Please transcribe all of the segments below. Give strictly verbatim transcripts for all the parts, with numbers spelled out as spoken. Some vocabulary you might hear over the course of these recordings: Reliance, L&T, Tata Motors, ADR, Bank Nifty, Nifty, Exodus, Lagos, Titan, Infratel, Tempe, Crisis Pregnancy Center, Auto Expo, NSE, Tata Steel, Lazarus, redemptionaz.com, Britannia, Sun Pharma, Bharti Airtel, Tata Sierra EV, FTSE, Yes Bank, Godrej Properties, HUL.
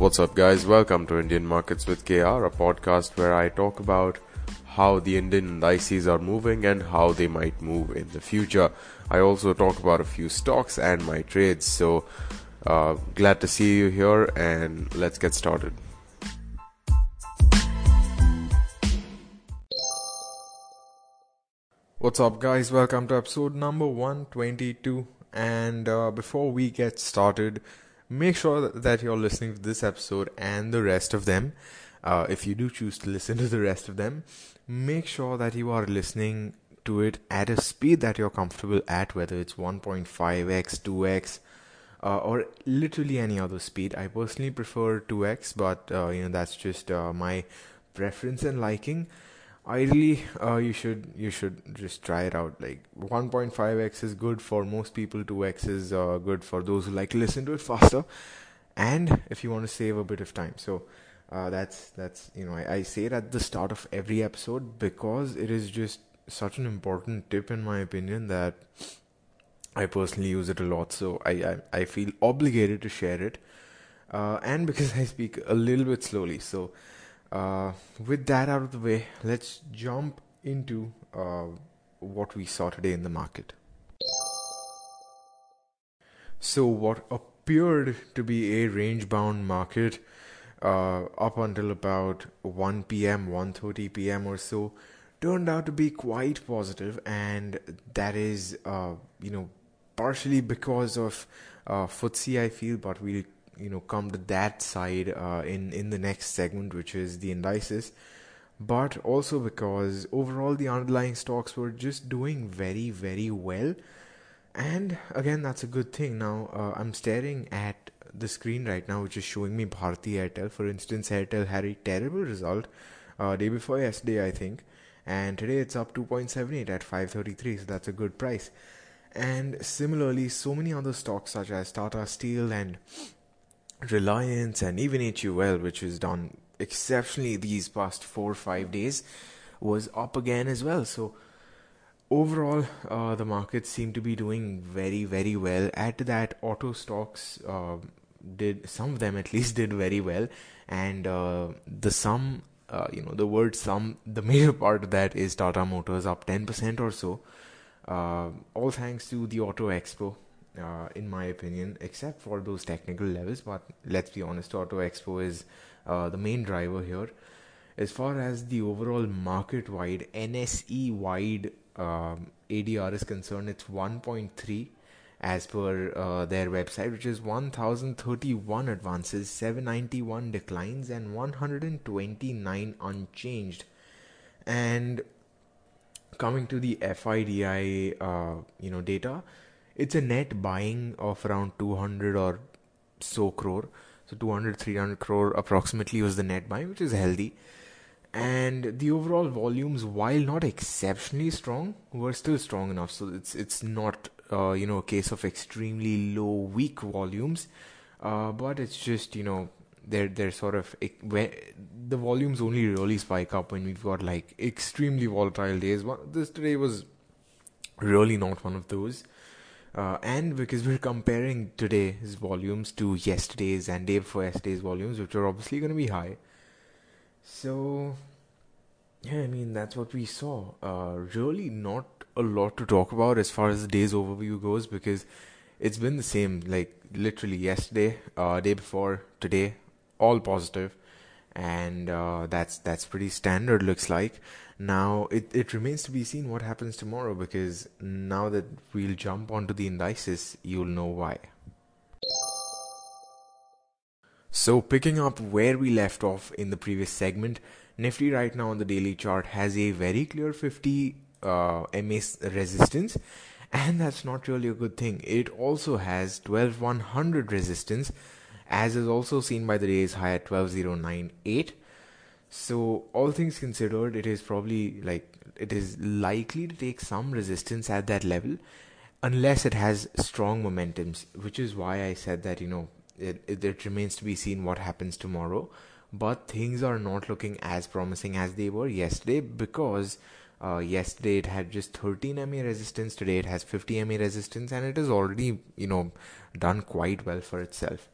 What's up guys, welcome to Indian Markets with K R, a podcast where I talk about how the Indian indices are moving and how they might move in the future. I also talk about a few stocks and my trades, so uh, glad to see you here and let's get started. What's up guys, welcome to episode number one twenty-two, and uh, before we get started, make sure that you're listening to this episode and the rest of them. Uh, if you do choose to listen to the rest of them, make sure that you are listening to it at a speed that you're comfortable at, whether it's one point five x, two x, uh, or literally any other speed. I personally prefer two x, but uh, you know that's just uh, my preference and liking. Ideally, uh, you should you should just try it out. Like one point five x is good for most people, two x is uh, good for those who like to listen to it faster, and if you want to save a bit of time. So uh, that's that's you know I, I say it at the start of every episode because it is just such an important tip in my opinion that I personally use it a lot. So I I, I feel obligated to share it, uh, and because I speak a little bit slowly, so. Uh, with that out of the way, let's jump into uh, what we saw today in the market. So what appeared to be a range-bound market uh, up until about one p.m., one thirty p.m. or so turned out to be quite positive, and that is, uh, you know, partially because of uh, F T S E, I feel, but we'll you know come to that side uh, in in the next segment, which is the indices, but also because overall the underlying stocks were just doing very very well, and again that's a good thing. Now uh, I'm staring at the screen right now, which is showing me Bharti Airtel. For instance, Airtel had a terrible result uh, day before yesterday, I think, and today it's up two point seven eight at five thirty-three, so that's a good price. And similarly, so many other stocks such as Tata Steel and Reliance and even H U L, which has done exceptionally these past four or five days, was up again as well. So overall, uh, the markets seem to be doing very, very well. Add to that, auto stocks uh, did, some of them at least did very well. And uh, the sum, uh, you know, the word sum, the major part of that is Tata Motors up ten percent or so. Uh, all thanks to the Auto Expo. Uh, in my opinion, except for those technical levels, but let's be honest, Auto Expo is uh, the main driver here. As far as the overall market-wide, N S E-wide um, A D R is concerned, it's one point three as per uh, their website, which is one thousand thirty-one advances, seven hundred ninety-one declines, and one hundred twenty-nine unchanged. And coming to the F I D I, uh, you know, data, it's a net buying of around two hundred or so crore. So two hundred, three hundred crore approximately was the net buying, which is healthy. And the overall volumes, while not exceptionally strong, were still strong enough. So it's it's not, uh, you know, a case of extremely low, weak volumes. Uh, but it's just, you know, they're, they're sort of... The volumes only really spike up when we've got, like, extremely volatile days. This today was really not one of those. Uh, and because we're comparing today's volumes to yesterday's and day before yesterday's volumes, which are obviously going to be high. So, yeah, I mean, that's what we saw. Uh, really not a lot to talk about as far as the day's overview goes, because it's been the same, like literally yesterday, uh, day before, today, all positive. And uh, that's that's pretty standard, looks like. Now, it, it remains to be seen what happens tomorrow, because now that we'll jump onto the indices, you'll know why. So, picking up where we left off in the previous segment, Nifty right now on the daily chart has a very clear fifty uh, M A resistance, and that's not really a good thing. It also has twelve one hundred resistance, as is also seen by the day's high at twelve oh nine eight. So all things considered, it is probably like it is likely to take some resistance at that level unless it has strong momentums, which is why I said that, you know, it, it, it remains to be seen what happens tomorrow. But things are not looking as promising as they were yesterday, because uh, yesterday it had just thirteen M A resistance, today it has fifty M A resistance, and it is already, you know, done quite well for itself.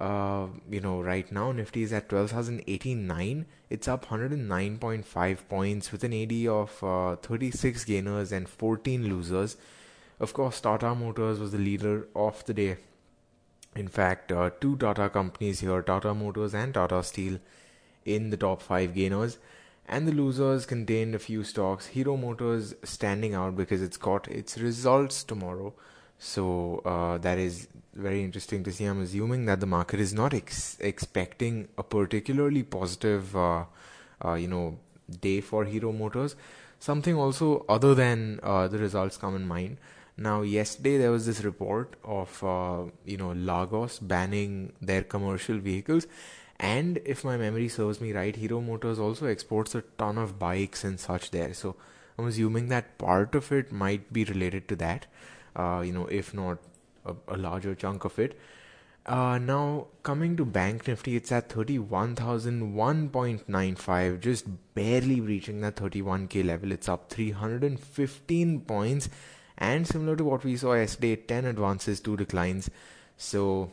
uh, you know, right now Nifty is at twelve thousand eighty-nine. It's up one hundred nine point five points with an A D of uh, thirty-six gainers and fourteen losers. Of course, Tata Motors was the leader of the day. In fact, uh, two Tata companies here, Tata Motors and Tata Steel, in the top five gainers. And the losers contained a few stocks. Hero Motors standing out because it's got its results tomorrow. So uh, that is very interesting to see. I'm assuming that the market is not ex- expecting a particularly positive uh, uh, you know, day for Hero Motors. Something also other than uh, the results come in mind. Now, yesterday there was this report of uh, you know, Lagos banning their commercial vehicles. And if my memory serves me right, Hero Motors also exports a ton of bikes and such there. So I'm assuming that part of it might be related to that, uh, you know, if not a, a larger chunk of it. Uh, now, coming to Bank Nifty, it's at thirty-one thousand one point nine five, just barely breaching that thirty-one K level. It's up three hundred fifteen points. And similar to what we saw yesterday, ten advances, two declines. So...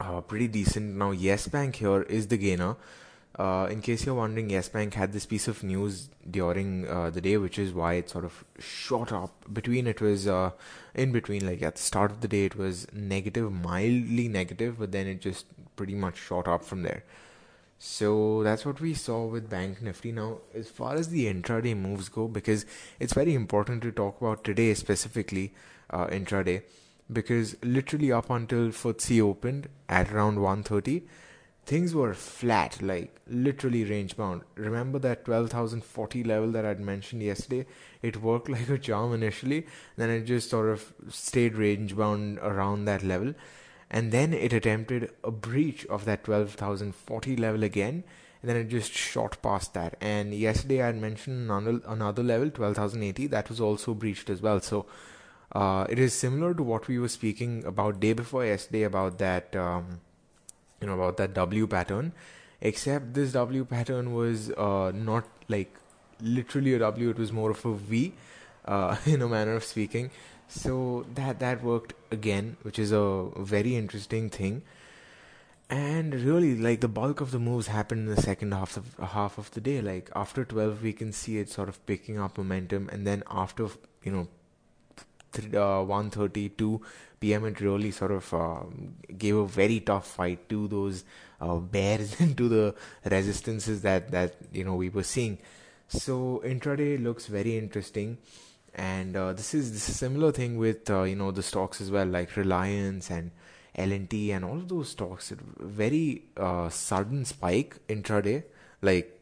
Uh, pretty decent. Now, Yes Bank here is the gainer. Uh, in case you're wondering, Yes Bank had this piece of news during uh, the day, which is why it sort of shot up. Between it was uh, in between, like at the start of the day, it was negative, mildly negative, but then it just pretty much shot up from there. So that's what we saw with Bank Nifty. Now, as far as the intraday moves go, because it's very important to talk about today specifically, uh, intraday. Because literally up until F T S E opened at around one thirty, things were flat, like literally range bound. Remember that twelve thousand forty level that I'd mentioned yesterday? It worked like a charm initially, then it just sort of stayed range bound around that level. And then it attempted a breach of that twelve thousand forty level again, and then it just shot past that. And yesterday I'd mentioned another level, twelve thousand eighty, that was also breached as well. So Uh, it is similar to what we were speaking about day before yesterday about that, um, you know, about that W pattern, except this W pattern was uh, not like literally a W. It was more of a V, uh, in a manner of speaking. So that that worked again, which is a very interesting thing. And really, like, the bulk of the moves happened in the second half of half of the day. Like after twelve, we can see it sort of picking up momentum, and then after, you know, Uh, one thirty-two p.m. it really sort of uh, gave a very tough fight to those uh, bears and to the resistances that that you know we were seeing. So intraday looks very interesting, and uh, this is this is a similar thing with uh, you know the stocks as well, like Reliance and L and T and all of those stocks. Very uh, sudden spike intraday, like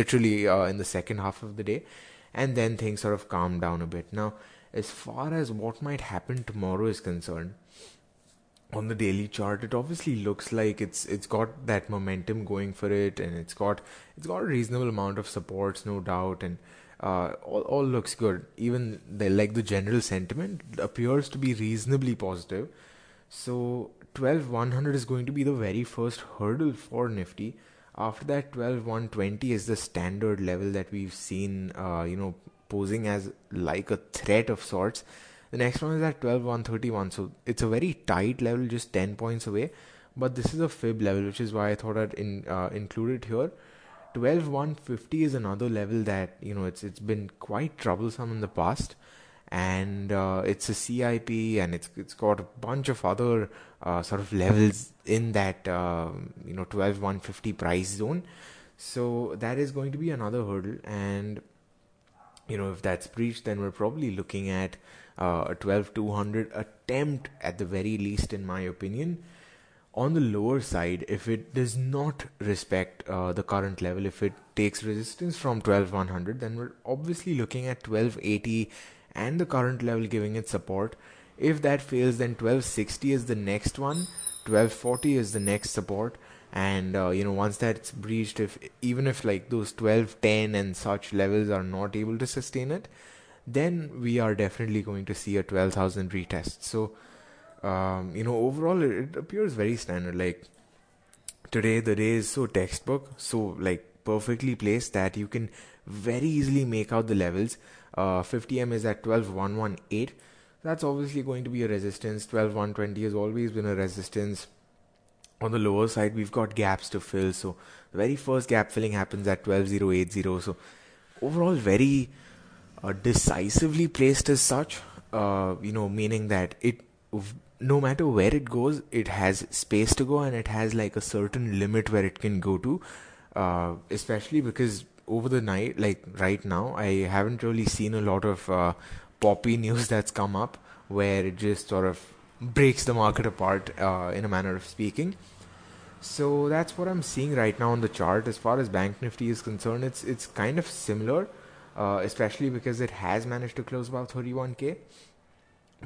literally uh, in the second half of the day, and then things sort of calmed down a bit. Now, as far as what might happen tomorrow is concerned, on the daily chart, it obviously looks like it's it's got that momentum going for it, and it's got it's got a reasonable amount of supports, no doubt, and uh, all all looks good. Even the like the general sentiment appears to be reasonably positive. So twelve one hundred is going to be the very first hurdle for Nifty. After that, twelve one twenty is the standard level that we've seen. Uh, you know. Posing as like a threat of sorts. The next one is at twelve one thirty-one, so it's a very tight level, just ten points away, but this is a fib level, which is why I thought I'd in, uh, include it here. Twelve one fifty is another level that, you know, it's it's been quite troublesome in the past, and uh, it's a C I P, and it's it's got a bunch of other uh, sort of levels in that uh, you know twelve one fifty price zone. So that is going to be another hurdle, and you know, if that's breached, then we're probably looking at uh, a twelve two hundred attempt at the very least, in my opinion. On the lower side, if it does not respect uh, the current level, if it takes resistance from twelve one hundred, then we're obviously looking at twelve eighty and the current level giving it support. If that fails, then twelve sixty is the next one, twelve forty is the next support. And, uh, you know, once that's breached, if even if like those twelve ten and such levels are not able to sustain it, then we are definitely going to see a twelve thousand retest. So, um, you know, overall, it, it appears very standard. Like today, the day is so textbook, so like perfectly placed that you can very easily make out the levels. Uh, fifty M is at twelve one eighteen. That's obviously going to be a resistance. twelve one twenty has always been a resistance. on the lower side, we've got gaps to fill. So the very first gap filling happens at twelve thousand eighty. So overall, very uh, decisively placed as such, uh, you know, meaning that it, no matter where it goes, it has space to go and it has like a certain limit where it can go to, uh, especially because over the night, like right now, I haven't really seen a lot of uh, poppy news that's come up where it just sort of breaks the market apart uh, in a manner of speaking. So that's what I'm seeing right now on the chart. As far as Bank Nifty is concerned, it's it's kind of similar, uh, especially because it has managed to close about thirty-one K.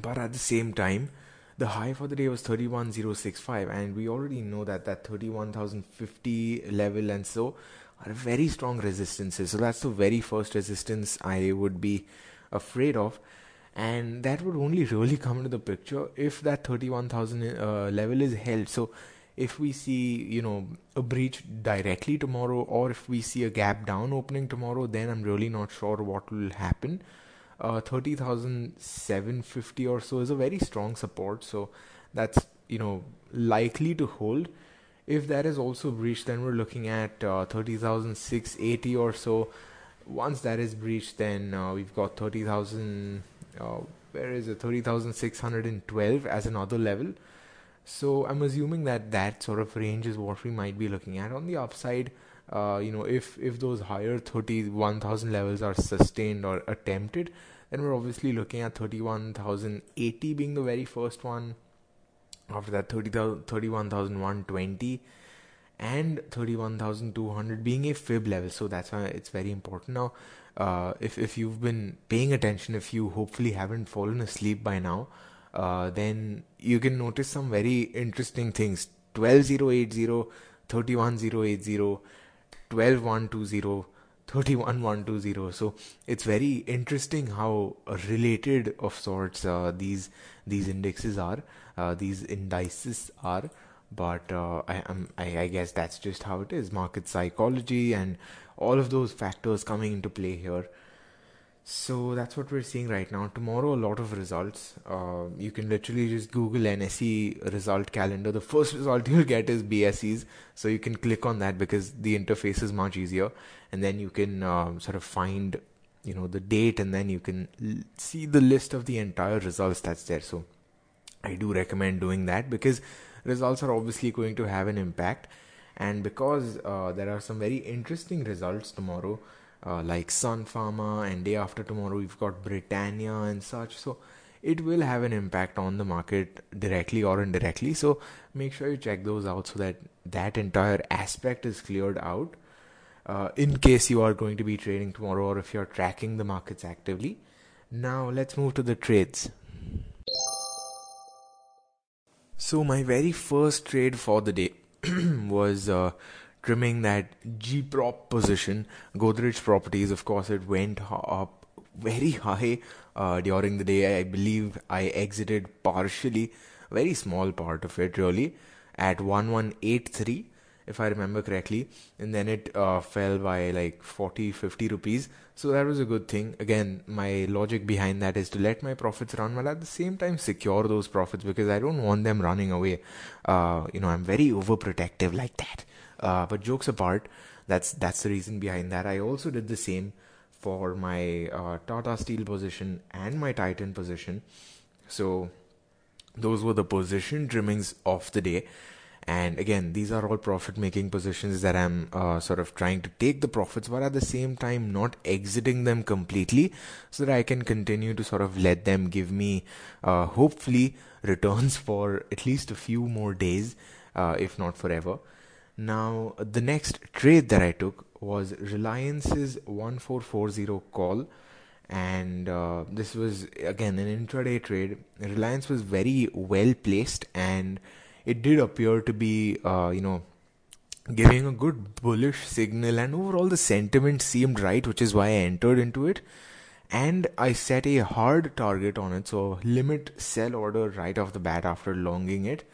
But at the same time, the high for the day was thirty-one thousand sixty-five, and we already know that that thirty-one thousand fifty level and so are very strong resistances. So that's the very first resistance I would be afraid of. And that would only really come into the picture if that thirty-one thousand uh, level is held. So if we see, you know, a breach directly tomorrow, or if we see a gap down opening tomorrow, then I'm really not sure what will happen. Uh, thirty thousand seven hundred fifty or so is a very strong support. So that's, you know, likely to hold. If that is also breached, then we're looking at uh, thirty thousand six hundred eighty or so. Once that is breached, then uh, we've got thirty thousand... Uh, where is it? thirty thousand six hundred twelve as another level. So I'm assuming that that sort of range is what we might be looking at on the upside. Uh, you know, if if those higher thirty-one thousand levels are sustained or attempted, then we're obviously looking at thirty-one thousand eighty being the very first one. After that, thirty-one thousand one hundred twenty and thirty-one thousand two hundred being a fib level. So that's why it's very important now. Uh, if, if you've been paying attention, if you hopefully haven't fallen asleep by now, uh, then you can notice some very interesting things. twelve thousand eighty, thirty-one thousand eighty, twelve thousand one hundred twenty, thirty-one thousand one hundred twenty. So it's very interesting how related of sorts uh, these these indexes are, uh, these indices are. But uh, I, I'm, I, I guess that's just how it is. Market psychology and all of those factors coming into play here. So that's what we're seeing right now. Tomorrow, a lot of results. Uh, you can literally just Google N S E result calendar. The first result you'll get is B S E's. So you can click on that because the interface is much easier. And then you can um, sort of find, you know, the date, and then you can l- see the list of the entire results that's there. So I do recommend doing that because results are obviously going to have an impact. And because uh, there are some very interesting results tomorrow, uh, like Sun Pharma, and day after tomorrow we've got Britannia and such. So it will have an impact on the market directly or indirectly. So make sure you check those out so that that entire aspect is cleared out uh, in case you are going to be trading tomorrow or if you're tracking the markets actively. Now let's move to the trades. So my very first trade for the day was uh, trimming that G-prop position, Godrej Properties. Of course, it went up very high uh, during the day. I believe I exited partially, a very small part of it really, at eleven eighty-three, if I remember correctly. And then it uh, fell by like forty, fifty rupees. So that was a good thing. Again, my logic behind that is to let my profits run while at the same time secure those profits because I don't want them running away. Uh, you know, I'm very overprotective like that. Uh, but jokes apart, that's that's the reason behind that. I also did the same for my uh, Tata Steel position and my Titan position. So those were the position trimmings of the day. And again, these are all profit-making positions that I'm uh, sort of trying to take the profits, but at the same time not exiting them completely so that I can continue to sort of let them give me, uh, hopefully, returns for at least a few more days, uh, if not forever. Now, the next trade that I took was Reliance's one four four zero call. And uh, this was, again, an intraday trade. Reliance was very well placed and it did appear to be, uh, you know, giving a good bullish signal, and overall the sentiment seemed right, which is why I entered into it. And I set a hard target on it, so limit sell order right off the bat after longing it.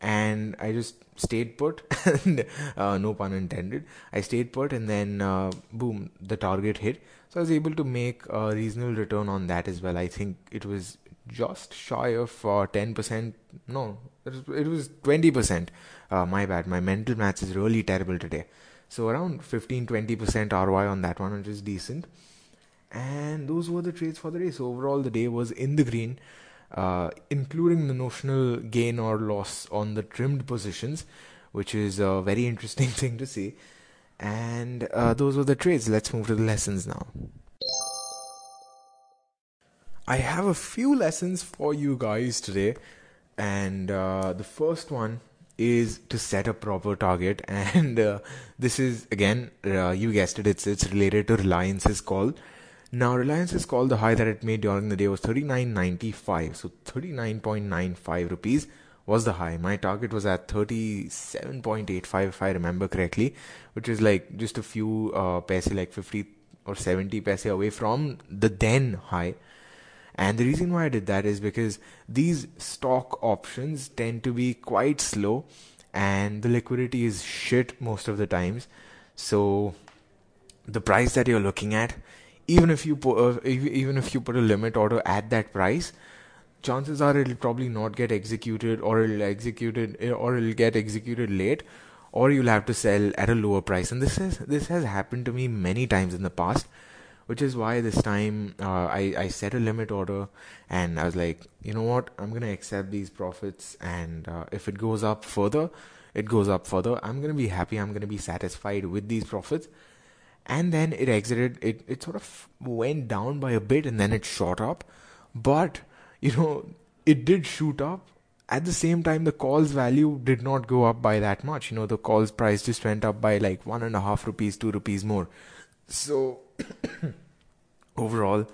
And I just stayed put, and uh, no pun intended. I stayed put, and then uh, boom, the target hit. So I was able to make a reasonable return on that as well. I think it was just shy of uh, ten percent. No, it was twenty percent. Uh, my bad. My mental math is really terrible today. So around fifteen to twenty percent R O I on that one, which is decent. And those were the trades for the day. So overall, the day was in the green, uh, including the notional gain or loss on the trimmed positions, which is a very interesting thing to see. And uh, those were the trades. Let's move to the lessons now. I have a few lessons for you guys today. And uh, the first one is to set a proper target. And uh, this is, again, uh, you guessed it, it's, it's related to Reliance's call. Now, Reliance's call, the high that it made during the day was thirty-nine ninety-five. So, thirty-nine point nine five rupees was the high. My target was at thirty-seven point eight five, if I remember correctly, which is like just a few uh, paise, like fifty or seventy paise away from the then high. And the reason why I did that is because these stock options tend to be quite slow and the liquidity is shit most of the times. So the price that you're looking at, even if you put, uh, even if you put a limit order at that price, chances are it'll probably not get executed, or it'll executed, or it'll get executed late, or you'll have to sell at a lower price. And this is this has happened to me many times in the past, which is why this time uh, I, I set a limit order and I was like, you know what, I'm going to accept these profits, and uh, if it goes up further, it goes up further. I'm going to be happy. I'm going to be satisfied with these profits. And then it exited. It, it sort of went down by a bit and then it shot up. But, you know, it did shoot up. At the same time, the call's value did not go up by that much. You know, the call's price just went up by like one and a half rupees, two rupees more. So overall,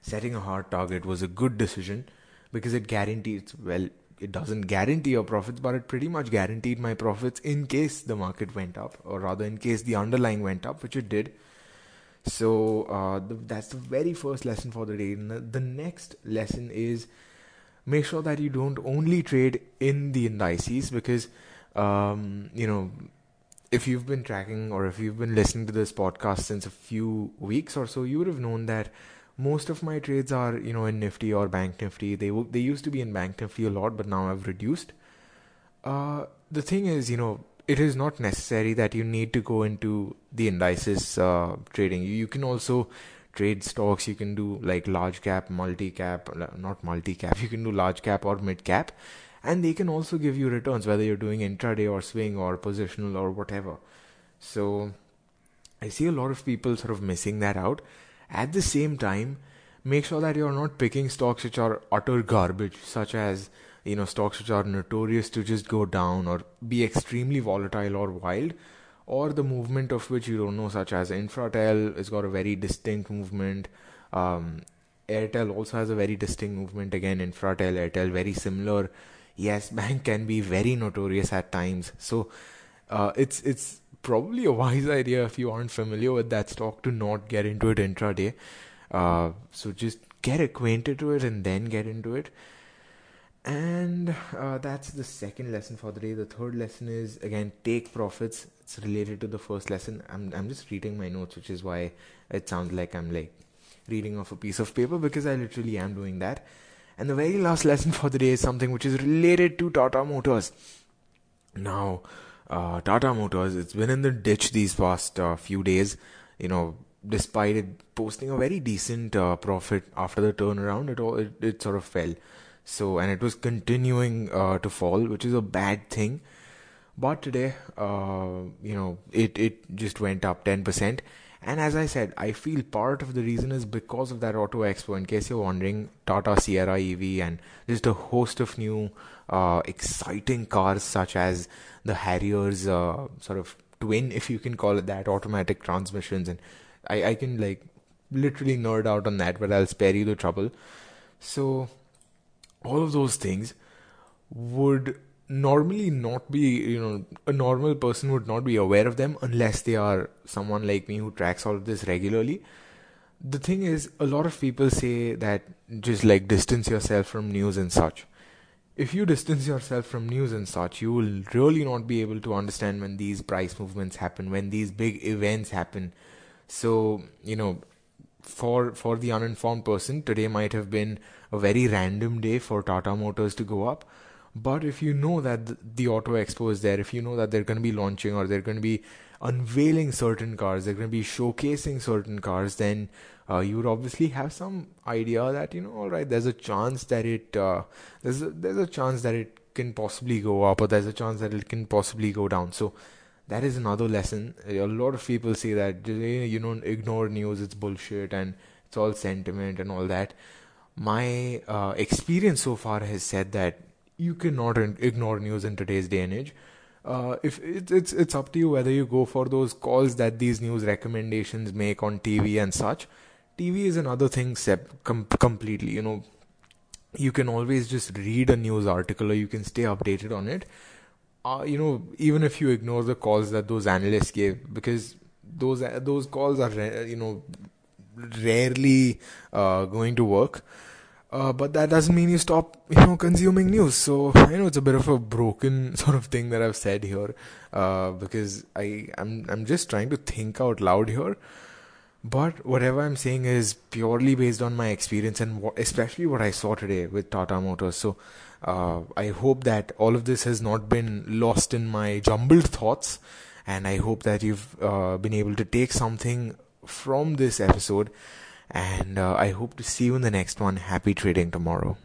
setting a hard target was a good decision because it guarantees, well, it doesn't guarantee your profits, but it pretty much guaranteed my profits in case the market went up, or rather in case the underlying went up, which it did. So uh, the, that's the very first lesson for the day. And the, the next lesson is make sure that you don't only trade in the indices, because, um, you know, if you've been tracking or if you've been listening to this podcast since a few weeks or so, you would have known that most of my trades are, you know, in Nifty or Bank Nifty. They w- they used to be in Bank Nifty a lot, but now I've reduced. Uh, the thing is, you know, it is not necessary that you need to go into the indices uh, trading. You, you can also trade stocks. You can do like large cap, multi cap, not multi cap. You can do large cap or mid cap. And they can also give you returns, whether you're doing intraday or swing or positional or whatever. So I see a lot of people sort of missing that out. At the same time, make sure that you're not picking stocks which are utter garbage, such as, you know, stocks which are notorious to just go down or be extremely volatile or wild, or the movement of which you don't know, such as Infratel. It's got a very distinct movement. Um, Airtel also has a very distinct movement. Again, Infratel, Airtel, very similar. Yes Bank can be very notorious at times. So uh, it's it's probably a wise idea, if you aren't familiar with that stock, to not get into it intraday. Uh, so just get acquainted to it and then get into it. And uh, that's the second lesson for the day. The third lesson is, again, take profits. It's related to the first lesson. I'm I'm just reading my notes, which is why it sounds like I'm like reading off a piece of paper, because I literally am doing that. And the very last lesson for the day is something which is related to Tata Motors. Now, uh, Tata Motors, it's been in the ditch these past uh, few days. You know, despite it posting a very decent uh, profit after the turnaround, it, all, it it sort of fell. So, and it was continuing uh, to fall, which is a bad thing. But today, uh, you know, it, it just went up ten percent. And as I said, I feel part of the reason is because of that Auto Expo. In case you're wondering, Tata Sierra E V and just a host of new uh, exciting cars, such as the Harrier's uh, sort of twin, if you can call it that, automatic transmissions. And I, I can like literally nerd out on that, but I'll spare you the trouble. So all of those things would normally not be, you know, a normal person would not be aware of them unless they are someone like me who tracks all of this regularly. The thing is, a lot of people say that just like distance yourself from news and such. If you distance yourself from news and such, you will really not be able to understand when these price movements happen, when these big events happen. So, you know, for for the uninformed person, today might have been a very random day for Tata Motors to go up. But if you know that the Auto Expo is there, if you know that they're going to be launching or they're going to be unveiling certain cars, they're going to be showcasing certain cars, then uh, you would obviously have some idea that, you know, all right, there's a chance that it uh, there's a, there's a chance that it can possibly go up, or there's a chance that it can possibly go down. So that is another lesson. A lot of people say that, you know, ignore news, it's bullshit and it's all sentiment and all that. My uh, experience so far has said that you cannot ignore news in today's day and age. Uh, if it's it's it's up to you whether you go for those calls that these news recommendations make on T V and such. T V is another thing sep- com- completely. You know, you can always just read a news article, or you can stay updated on it. Uh, you know, even if you ignore the calls that those analysts gave, because those those calls are, you know, rarely uh, going to work. Uh, but that doesn't mean you stop, you know, consuming news. So I know it's a bit of a broken sort of thing that I've said here, uh, because I I'm I'm just trying to think out loud here. But whatever I'm saying is purely based on my experience and what, especially what I saw today with Tata Motors. So uh, I hope that all of this has not been lost in my jumbled thoughts, and I hope that you've uh, been able to take something from this episode. And uh, I hope to see you in the next one. Happy trading tomorrow.